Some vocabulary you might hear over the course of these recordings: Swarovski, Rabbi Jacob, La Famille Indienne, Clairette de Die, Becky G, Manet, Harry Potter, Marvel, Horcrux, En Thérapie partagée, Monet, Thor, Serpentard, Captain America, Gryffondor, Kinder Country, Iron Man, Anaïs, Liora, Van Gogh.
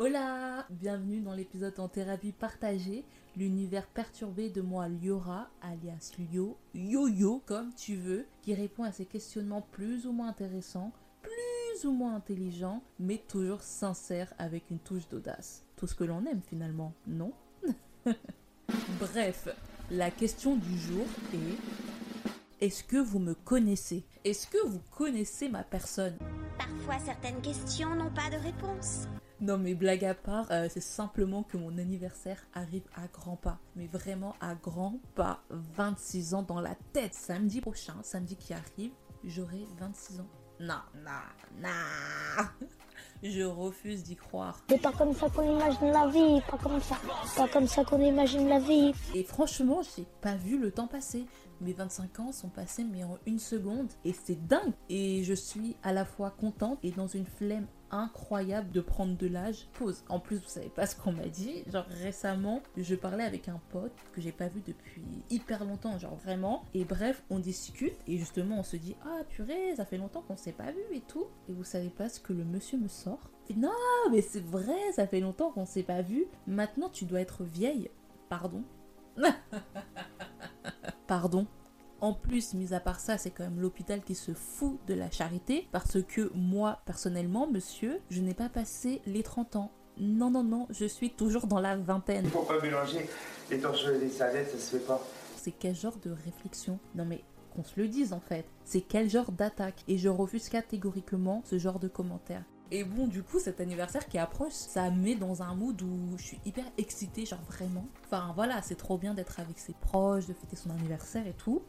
Hola, bienvenue dans l'épisode en thérapie partagée, l'univers perturbé de moi Liora, alias Lio, Yo-Yo comme tu veux, qui répond à ces questionnements plus ou moins intéressants, plus ou moins intelligents, mais toujours sincères avec une touche d'audace. Tout ce que l'on aime finalement, non? Bref, la question du jour est... Est-ce que vous me connaissez? Est-ce que vous connaissez ma personne? Parfois, certaines questions n'ont pas de réponse. Non mais blague à part, c'est simplement que mon anniversaire arrive à grands pas. Mais vraiment à grands pas, 26 ans dans la tête. Samedi prochain, samedi qui arrive, j'aurai 26 ans. Non, non, non. Je refuse d'y croire. C'est pas comme ça qu'on imagine la vie, pas comme ça qu'on imagine la vie. Et franchement, j'ai pas vu le temps passer. Mes 25 ans sont passés mais en une seconde et c'est dingue. Et je suis à la fois contente et dans une flemme incroyable de prendre de l'âge. Pause. En plus, vous savez pas ce qu'on m'a dit. Genre récemment, je parlais avec un pote que j'ai pas vu depuis hyper longtemps, genre vraiment. Et bref, on discute et justement on se dit ah purée, ça fait longtemps qu'on s'est pas vu et tout. Et vous savez pas ce que le monsieur me sort? Et non, mais c'est vrai, ça fait longtemps qu'on s'est pas vu. Maintenant, tu dois être vieille. Pardon. Pardon. En plus, mis à part ça, c'est quand même l'hôpital qui se fout de la charité parce que moi, personnellement, monsieur, je n'ai pas passé les 30 ans. Non, non, non, je suis toujours dans la vingtaine. Faut pas mélanger les torches et les salettes, ça se fait pas. C'est quel genre de réflexion? Non mais, qu'on se le dise en fait. C'est quel genre d'attaque? Et je refuse catégoriquement ce genre de commentaires. Et bon, du coup, cet anniversaire qui approche, ça me met dans un mood où je suis hyper excitée, genre vraiment. Enfin voilà, c'est trop bien d'être avec ses proches, de fêter son anniversaire et tout.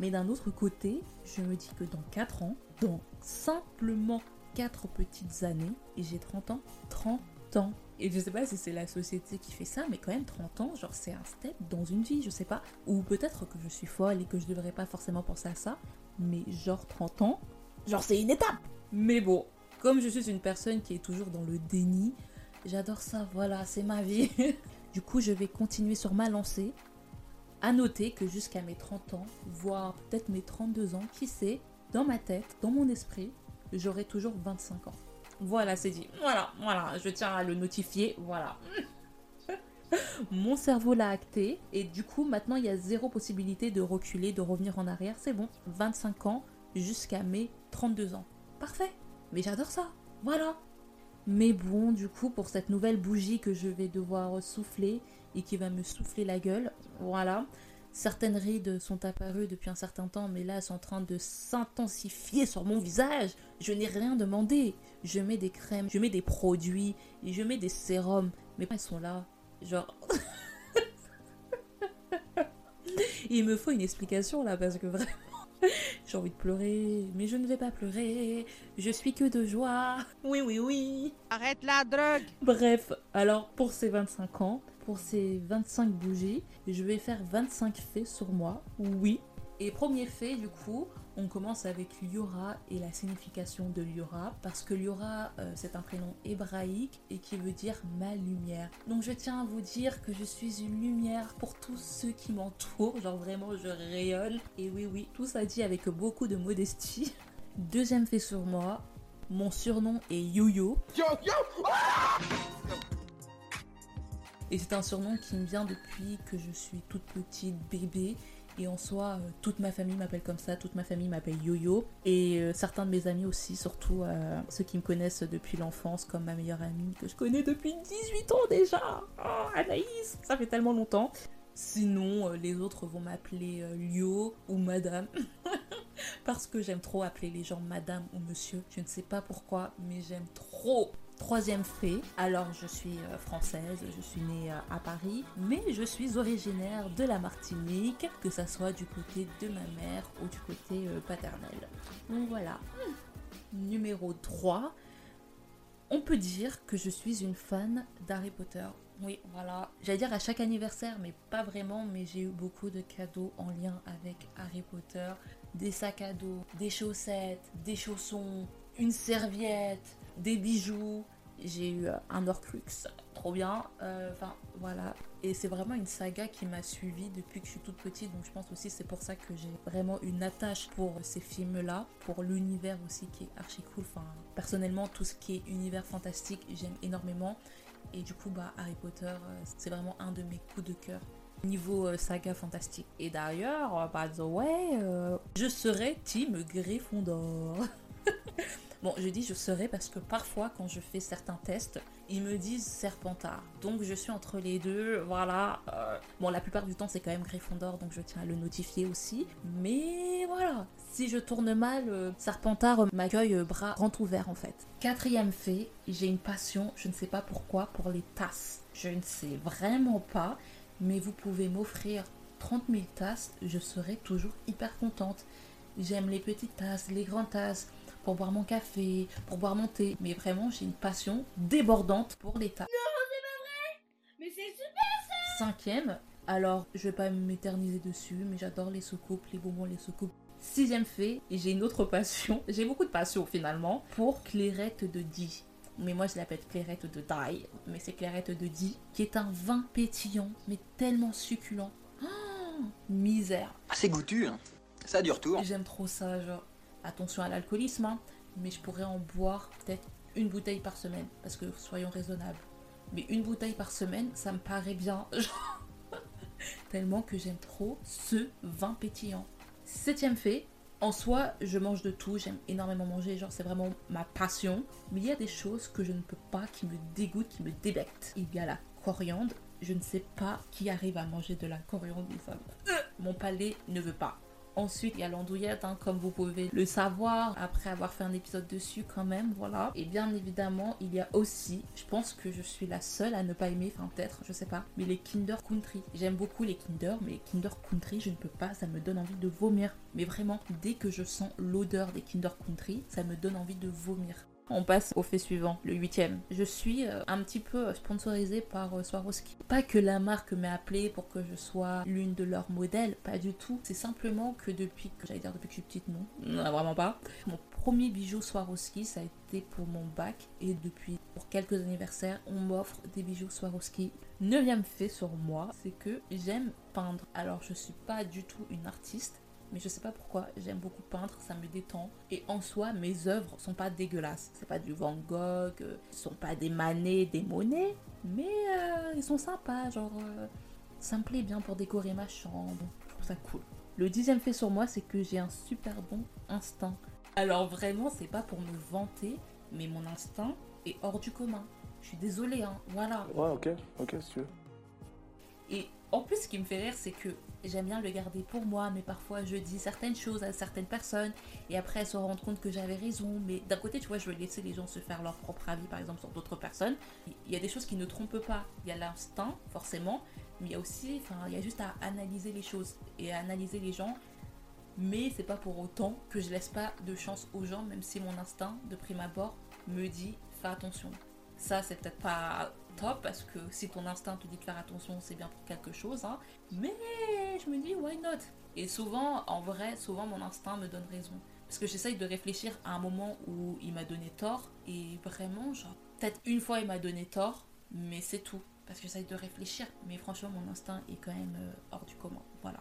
Mais d'un autre côté, je me dis que dans 4 ans, dans simplement 4 petites années, et j'ai 30 ans, 30 ans. Et je sais pas si c'est la société qui fait ça, mais quand même 30 ans, genre c'est un step dans une vie, je sais pas. Ou peut-être que je suis folle et que je devrais pas forcément penser à ça, mais genre 30 ans, genre c'est une étape. Mais bon. Comme je suis une personne qui est toujours dans le déni, j'adore ça, voilà, c'est ma vie. Du coup, je vais continuer sur ma lancée. À noter que jusqu'à mes 30 ans, voire peut-être mes 32 ans, qui sait, dans ma tête, dans mon esprit, j'aurai toujours 25 ans. Voilà, c'est dit. Voilà, voilà, je tiens à le notifier, voilà. Mon cerveau l'a acté et du coup, maintenant, il y a zéro possibilité de reculer, de revenir en arrière. C'est bon, 25 ans jusqu'à mes 32 ans. Parfait. Mais j'adore ça, voilà. Mais bon, du coup, pour cette nouvelle bougie que je vais devoir souffler et qui va me souffler la gueule, voilà. Certaines rides sont apparues depuis un certain temps, mais là, elles sont en train de s'intensifier sur mon visage. Je n'ai rien demandé. Je mets des crèmes, je mets des produits, et je mets des sérums. Mais elles sont là, genre... Il me faut une explication, là, parce que vraiment... J'ai envie de pleurer, mais je ne vais pas pleurer, je suis que de joie, oui oui oui. Arrête la drogue. Bref, alors pour ces 25 ans, pour ces 25 bougies, je vais faire 25 faits sur moi, oui. Et premier fait du coup, on commence avec Liora et la signification de Liora, parce que Liora c'est un prénom hébraïque et qui veut dire ma lumière. Donc je tiens à vous dire que je suis une lumière pour tous ceux qui m'entourent, genre vraiment je rayonne. Et oui oui, tout ça dit avec beaucoup de modestie. Deuxième fait sur moi, mon surnom est Yo-Yo. Yo-Yo, ah. Et c'est un surnom qui me vient depuis que je suis toute petite bébé. Et en soi, toute ma famille m'appelle comme ça, toute ma famille m'appelle Yo-Yo. Et certains de mes amis aussi, surtout ceux qui me connaissent depuis l'enfance, comme ma meilleure amie que je connais depuis 18 ans déjà. Oh, Anaïs, ça fait tellement longtemps. Sinon, les autres vont m'appeler Lio ou Madame. Parce que j'aime trop appeler les gens Madame ou Monsieur. Je ne sais pas pourquoi, mais j'aime trop. Troisième fait, alors je suis française, je suis née à Paris, mais je suis originaire de la Martinique, que ça soit du côté de ma mère ou du côté paternel. Donc voilà. Numéro 3, on peut dire que je suis une fan d'Harry Potter. Oui, voilà. J'allais dire à chaque anniversaire, mais pas vraiment, mais j'ai eu beaucoup de cadeaux en lien avec Harry Potter. Des sacs à dos, des chaussettes, des chaussons, une serviette... Des bijoux, j'ai eu un Horcrux, trop bien, enfin voilà. Et c'est vraiment une saga qui m'a suivie depuis que je suis toute petite, donc je pense aussi c'est pour ça que j'ai vraiment une attache pour ces films-là, pour l'univers aussi qui est archi cool. Enfin, personnellement, tout ce qui est univers fantastique, j'aime énormément. Et du coup, bah, Harry Potter, c'est vraiment un de mes coups de cœur niveau saga fantastique. Et d'ailleurs, by the way, je serai team Gryffondor. Bon, je dis je serai parce que parfois, quand je fais certains tests, ils me disent Serpentard. Donc, je suis entre les deux, voilà. Bon, la plupart du temps, c'est quand même Gryffondor, donc je tiens à le notifier aussi. Mais voilà, si je tourne mal, Serpentard m'accueille bras grands ouverts, en fait. Quatrième fait, j'ai une passion, je ne sais pas pourquoi, pour les tasses. Je ne sais vraiment pas, mais vous pouvez m'offrir 30 000 tasses, je serai toujours hyper contente. J'aime les petites tasses, les grandes tasses, pour boire mon café, pour boire mon thé. Mais vraiment, j'ai une passion débordante pour les tasses. Non, c'est pas vrai! Mais c'est super ça! Cinquième, alors je vais pas m'éterniser dessus, mais j'adore les soucoupes, les bonbons, les soucoupes. Sixième fait, et j'ai une autre passion, j'ai beaucoup de passion finalement, pour Clairette de Die. Mais moi je l'appelle Clairette de Die, mais c'est Clairette de Die, qui est un vin pétillant, mais tellement succulent. Oh, misère! Ah, c'est goûtu, hein. Ça dure tout. J'aime trop ça, genre. Attention à l'alcoolisme, hein, mais je pourrais en boire peut-être une bouteille par semaine, parce que soyons raisonnables. Mais une bouteille par semaine, ça me paraît bien. Tellement que j'aime trop ce vin pétillant. Septième fait, en soi, je mange de tout, j'aime énormément manger, genre c'est vraiment ma passion. Mais il y a des choses que je ne peux pas, qui me dégoûtent, qui me débectent. Il y a la coriandre, je ne sais pas qui arrive à manger de la coriandre, mais ça va. Mon palais ne veut pas. Ensuite, il y a l'andouillette, hein, comme vous pouvez le savoir, après avoir fait un épisode dessus quand même, voilà. Et bien évidemment, il y a aussi, je pense que je suis la seule à ne pas aimer, enfin peut-être, je sais pas, mais les Kinder Country. J'aime beaucoup les Kinder, mais les Kinder Country, je ne peux pas, ça me donne envie de vomir. Mais vraiment, dès que je sens l'odeur des Kinder Country, ça me donne envie de vomir. On passe au fait suivant, le 8e. Je suis un petit peu sponsorisée par Swarovski. Pas que la marque m'ait appelée pour que je sois l'une de leurs modèles, pas du tout. C'est simplement que depuis que, j'allais dire depuis que je suis petite, non, vraiment pas. Mon premier bijou Swarovski, ça a été pour mon bac. Et depuis, pour quelques anniversaires, on m'offre des bijoux Swarovski. 9e fait sur moi, c'est que j'aime peindre. Alors je suis pas du tout une artiste. Mais je sais pas pourquoi, j'aime beaucoup peindre, ça me détend. Et en soi, mes œuvres sont pas dégueulasses. C'est pas du Van Gogh, sont pas des Manet, des Monet, mais ils sont sympas, genre ça me plaît bien pour décorer ma chambre, je trouve ça cool. Le 10e fait sur moi, c'est que j'ai un super bon instinct. Alors vraiment, c'est pas pour me vanter, mais mon instinct est hors du commun. Je suis désolée, hein, voilà. Ouais, ok, si tu veux. Et en plus, ce qui me fait rire, c'est que j'aime bien le garder pour moi, mais parfois je dis certaines choses à certaines personnes et après elles se rendent compte que j'avais raison. Mais d'un côté, tu vois, je veux laisser les gens se faire leur propre avis, par exemple, sur d'autres personnes. Il y a des choses qui ne trompent pas. Il y a l'instinct, forcément, mais il y a aussi, enfin, il y a juste à analyser les choses et à analyser les gens. Mais c'est pas pour autant que je laisse pas de chance aux gens, même si mon instinct, de prime abord, me dit fais attention. Ça, c'est peut-être pas top, parce que si ton instinct te dit de faire attention, c'est bien pour quelque chose, hein. Mais je me dis why not. Et souvent, en vrai, souvent mon instinct me donne raison, parce que j'essaye de réfléchir à un moment où il m'a donné tort, et vraiment, genre, peut-être une fois il m'a donné tort, mais c'est tout, parce que j'essaye de réfléchir, mais franchement mon instinct est quand même hors du commun, voilà.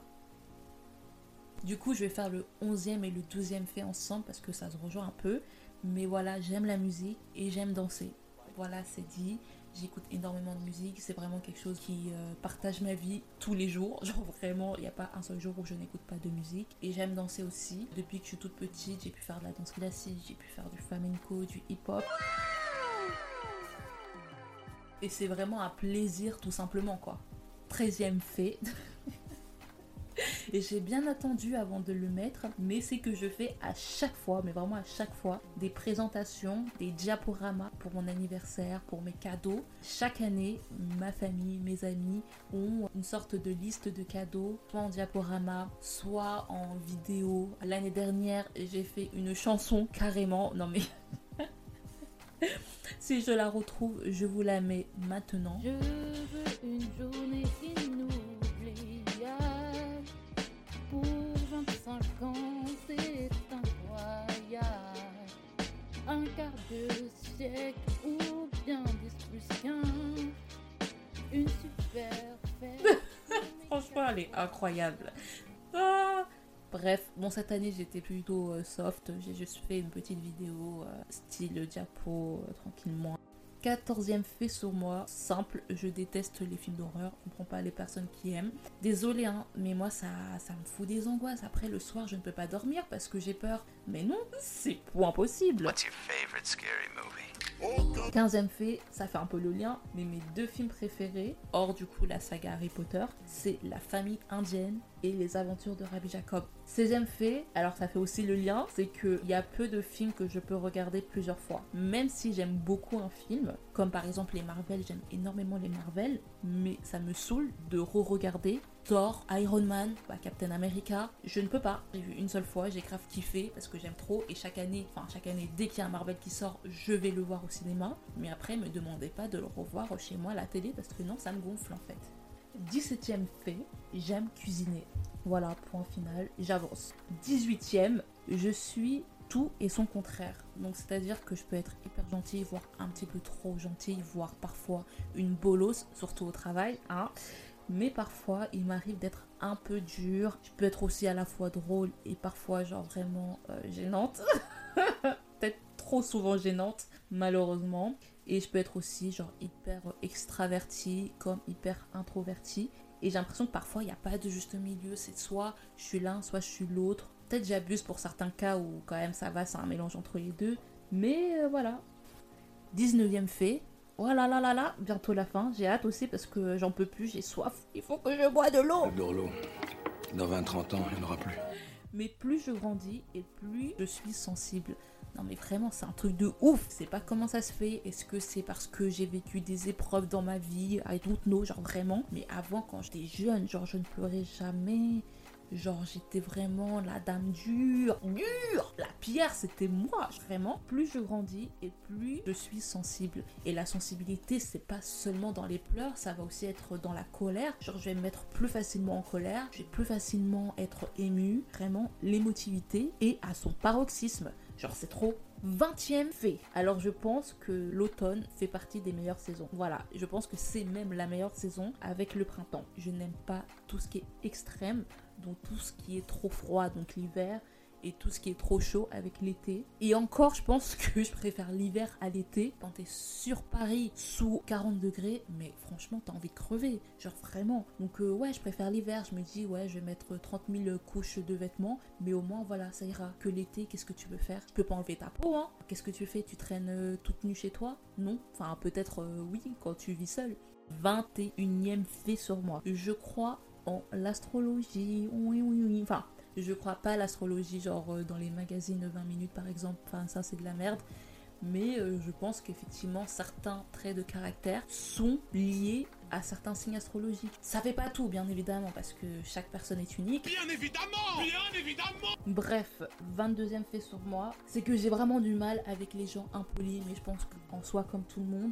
Du coup, je vais faire le 11e et le 12e fait ensemble, parce que ça se rejoint un peu, mais voilà, j'aime la musique et j'aime danser. Voilà, c'est dit. J'écoute énormément de musique, c'est vraiment quelque chose qui partage ma vie tous les jours. Genre vraiment, il n'y a pas un seul jour où je n'écoute pas de musique. Et j'aime danser aussi. Depuis que je suis toute petite, j'ai pu faire de la danse classique, j'ai pu faire du flamenco, du hip-hop. Et c'est vraiment un plaisir tout simplement, quoi. 13e fait. Et j'ai bien attendu avant de le mettre, mais c'est que je fais à chaque fois, mais vraiment à chaque fois, des présentations, des diaporamas pour mon anniversaire, pour mes cadeaux. Chaque année, ma famille, mes amis ont une sorte de liste de cadeaux, soit en diaporama, soit en vidéo. L'année dernière, j'ai fait une chanson carrément, non mais... si je la retrouve, je vous la mets maintenant. Je veux une journée un quart de siècle ou bien discussion, une super fête. Franchement, elle est incroyable. Ah. Bref, bon, cette année j'étais plutôt soft, j'ai juste fait une petite vidéo style diapo, tranquillement. 14e fait sur moi, simple, je déteste les films d'horreur, on ne comprend pas les personnes qui aiment. Désolée hein, mais moi ça me fout des angoisses, après le soir je ne peux pas dormir parce que j'ai peur. Mais non, c'est point possible. 15e fait, ça fait un peu le lien, mais mes deux films préférés, hors du coup la saga Harry Potter, c'est La Famille Indienne et Les Aventures de Rabbi Jacob. 16e fait, alors ça fait aussi le lien, c'est qu'il y a peu de films que je peux regarder plusieurs fois. Même si j'aime beaucoup un film, comme par exemple les Marvel, j'aime énormément les Marvel, mais ça me saoule de re-regarder Thor, Iron Man, Captain America, je ne peux pas. J'ai vu une seule fois, j'ai grave kiffé parce que j'aime trop et chaque année dès qu'il y a un Marvel qui sort, je vais le voir au cinéma. Mais après, me demandez pas de le revoir chez moi à la télé parce que non, ça me gonfle en fait. 17e fait, j'aime cuisiner. Voilà, point final, j'avance. 18e, je suis tout et son contraire. Donc c'est-à-dire que je peux être hyper gentille, voire un petit peu trop gentille, voire parfois une bolosse, surtout au travail, hein. Mais parfois, il m'arrive d'être un peu dure. Je peux être aussi à la fois drôle et parfois genre vraiment gênante. Peut-être trop souvent gênante, malheureusement. Et je peux être aussi genre hyper extravertie comme hyper introvertie. Et j'ai l'impression que parfois, il n'y a pas de juste milieu. C'est soit je suis l'un, soit je suis l'autre. Peut-être j'abuse pour certains cas où quand même ça va, c'est un mélange entre les deux. Mais voilà. 19e fait. Oh là là là là, bientôt la fin, j'ai hâte aussi parce que j'en peux plus, j'ai soif, il faut que je bois de l'eau. De l'eau, dans 20-30 ans, il n'y en aura plus. Mais plus je grandis et plus je suis sensible. Non mais vraiment, c'est un truc de ouf, je sais pas comment ça se fait, est-ce que c'est parce que j'ai vécu des épreuves dans ma vie, I don't know, genre vraiment. Mais avant, quand j'étais jeune, genre je ne pleurais jamais, genre j'étais vraiment la dame dure, la pierre c'était moi, vraiment. Plus je grandis et plus je suis sensible, et la sensibilité c'est pas seulement dans les pleurs, ça va aussi être dans la colère, genre je vais me mettre plus facilement en colère, je vais plus facilement être émue, vraiment l'émotivité est à son paroxysme, genre c'est trop. 20e fait. Alors je pense que l'automne fait partie des meilleures saisons. Voilà, je pense que c'est même la meilleure saison avec le printemps. Je n'aime pas tout ce qui est extrême, donc tout ce qui est trop froid, donc l'hiver, et tout ce qui est trop chaud avec l'été. Et encore, je pense que je préfère l'hiver à l'été. Quand t'es sur Paris sous 40 degrés, mais franchement, t'as envie de crever. Genre vraiment. Donc ouais, je préfère l'hiver. Je me dis, ouais, je vais mettre 30 000 couches de vêtements. Mais au moins, voilà, ça ira. Que l'été, qu'est-ce que tu veux faire? Tu peux pas enlever ta peau, hein? Qu'est-ce que tu fais? Tu traînes toute nue chez toi? Non. Enfin, peut-être oui, quand tu vis seule. 21e fait sur moi. Je crois en l'astrologie. Oui. Enfin... je crois pas à l'astrologie, genre dans les magazines 20 minutes par exemple, enfin ça c'est de la merde. Mais je pense qu'effectivement certains traits de caractère sont liés à certains signes astrologiques. Ça fait pas tout bien évidemment parce que chaque personne est unique. Bien évidemment. Bref, 22e fait sur moi, c'est que j'ai vraiment du mal avec les gens impolis, mais je pense qu'en soi comme tout le monde.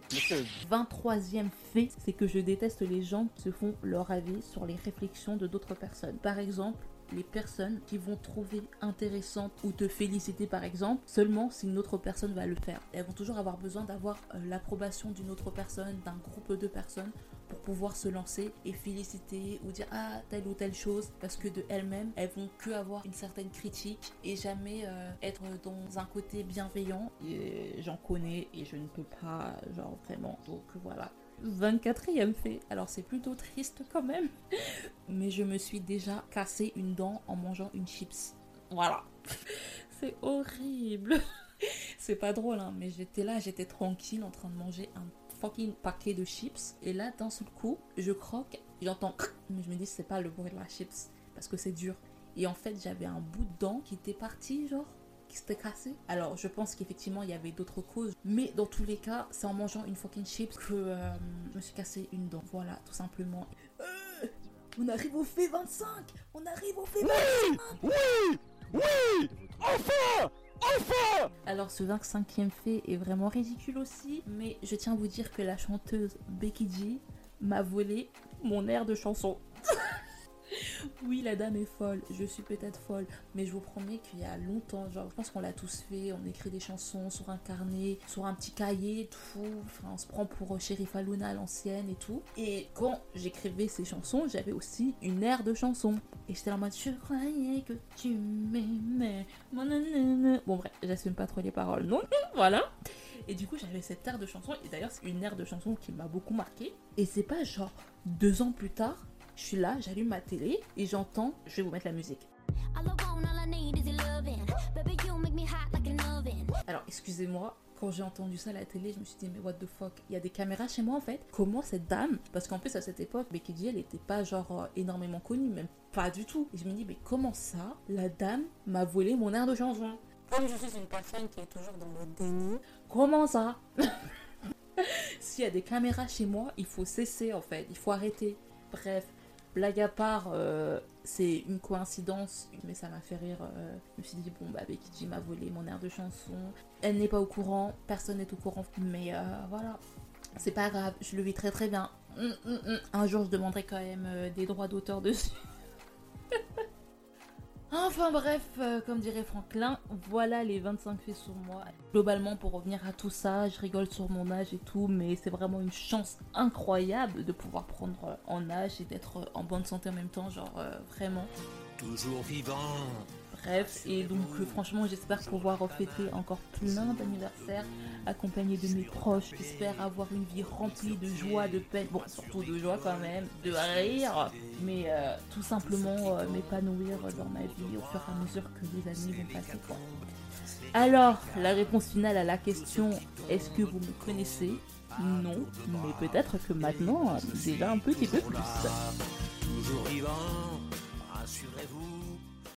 23e fait, c'est que je déteste les gens qui se font leur avis sur les réflexions de d'autres personnes. Par exemple, les personnes qui vont trouver intéressante ou te féliciter par exemple, seulement si une autre personne va le faire. Elles vont toujours avoir besoin d'avoir l'approbation d'une autre personne, d'un groupe de personnes pour pouvoir se lancer et féliciter ou dire ah telle ou telle chose, parce que de elles-mêmes, elles vont que avoir une certaine critique et jamais être dans un côté bienveillant. J'en connais et je ne peux pas, genre vraiment, donc voilà. 24e fait, alors c'est plutôt triste quand même, mais je me suis déjà cassé une dent en mangeant une chips. Voilà, c'est horrible, c'est pas drôle hein, mais j'étais là, j'étais tranquille en train de manger un fucking paquet de chips et là d'un seul coup je croque, j'entends, mais je me dis c'est pas le bruit de la chips parce que c'est dur et en fait j'avais un bout de dent qui était parti genre. Qui s'était cassé. Alors je pense qu'effectivement il y avait d'autres causes, mais dans tous les cas c'est en mangeant une fucking chips que je me suis cassé une dent, voilà tout simplement. On arrive au fait 25. Oui. Enfin. Alors ce 25e fait est vraiment ridicule aussi, mais je tiens à vous dire que la chanteuse Becky G m'a volé mon air de chanson. Oui, la dame est folle, je suis peut-être folle, mais je vous promets qu'il y a longtemps, genre je pense qu'on l'a tous fait, on écrit des chansons sur un carnet, sur un petit cahier, tout, enfin on se prend pour Shérif Alouna à l'ancienne et tout. Et quand j'écrivais ces chansons, j'avais aussi une aire de chanson. Et j'étais en mode je croyais que tu m'aimais. Bon bref, j'assume pas trop les paroles, non. Voilà. Et du coup j'avais cette aire de chanson, et d'ailleurs c'est une aire de chanson qui m'a beaucoup marquée. Et c'est pas genre 2 ans plus tard, je suis là, j'allume ma télé et j'entends, je vais vous mettre la musique. Alors excusez-moi, quand j'ai entendu ça à la télé, je me suis dit mais what the fuck, il y a des caméras chez moi en fait, comment cette dame, parce qu'en plus à cette époque Becky G elle était pas genre énormément connue, même pas du tout, et je me dis mais comment ça, la dame m'a volé mon air de chanson. Comme je suis une personne qui est toujours dans le déni, comment ça s'il y a des caméras chez moi, il faut cesser en fait, il faut arrêter. Bref, blague à part, c'est une coïncidence, mais ça m'a fait rire. Je me suis dit, bon, bah, Becky G m'a volé mon air de chanson. Elle n'est pas au courant, personne n'est au courant. Mais voilà, c'est pas grave, je le vis très très bien. Un jour, je demanderai quand même des droits d'auteur dessus. Enfin bref, comme dirait Franklin, voilà les 25 faits sur moi. Globalement, pour revenir à tout ça, je rigole sur mon âge et tout, mais c'est vraiment une chance incroyable de pouvoir prendre en âge et d'être en bonne santé en même temps, genre vraiment. Toujours vivant. Bref, et donc franchement, j'espère pouvoir fêter encore plein d'anniversaires accompagné de mes proches. J'espère avoir une vie remplie de joie, de peine, bon, surtout de joie quand même, de rire, mais tout simplement m'épanouir dans ma vie au fur et à mesure que les années vont passer, quoi. Alors, la réponse finale à la question « Est-ce que vous me connaissez ?» Non, mais peut-être que maintenant, déjà un petit peu plus. Toujours vivant, rassurez-vous.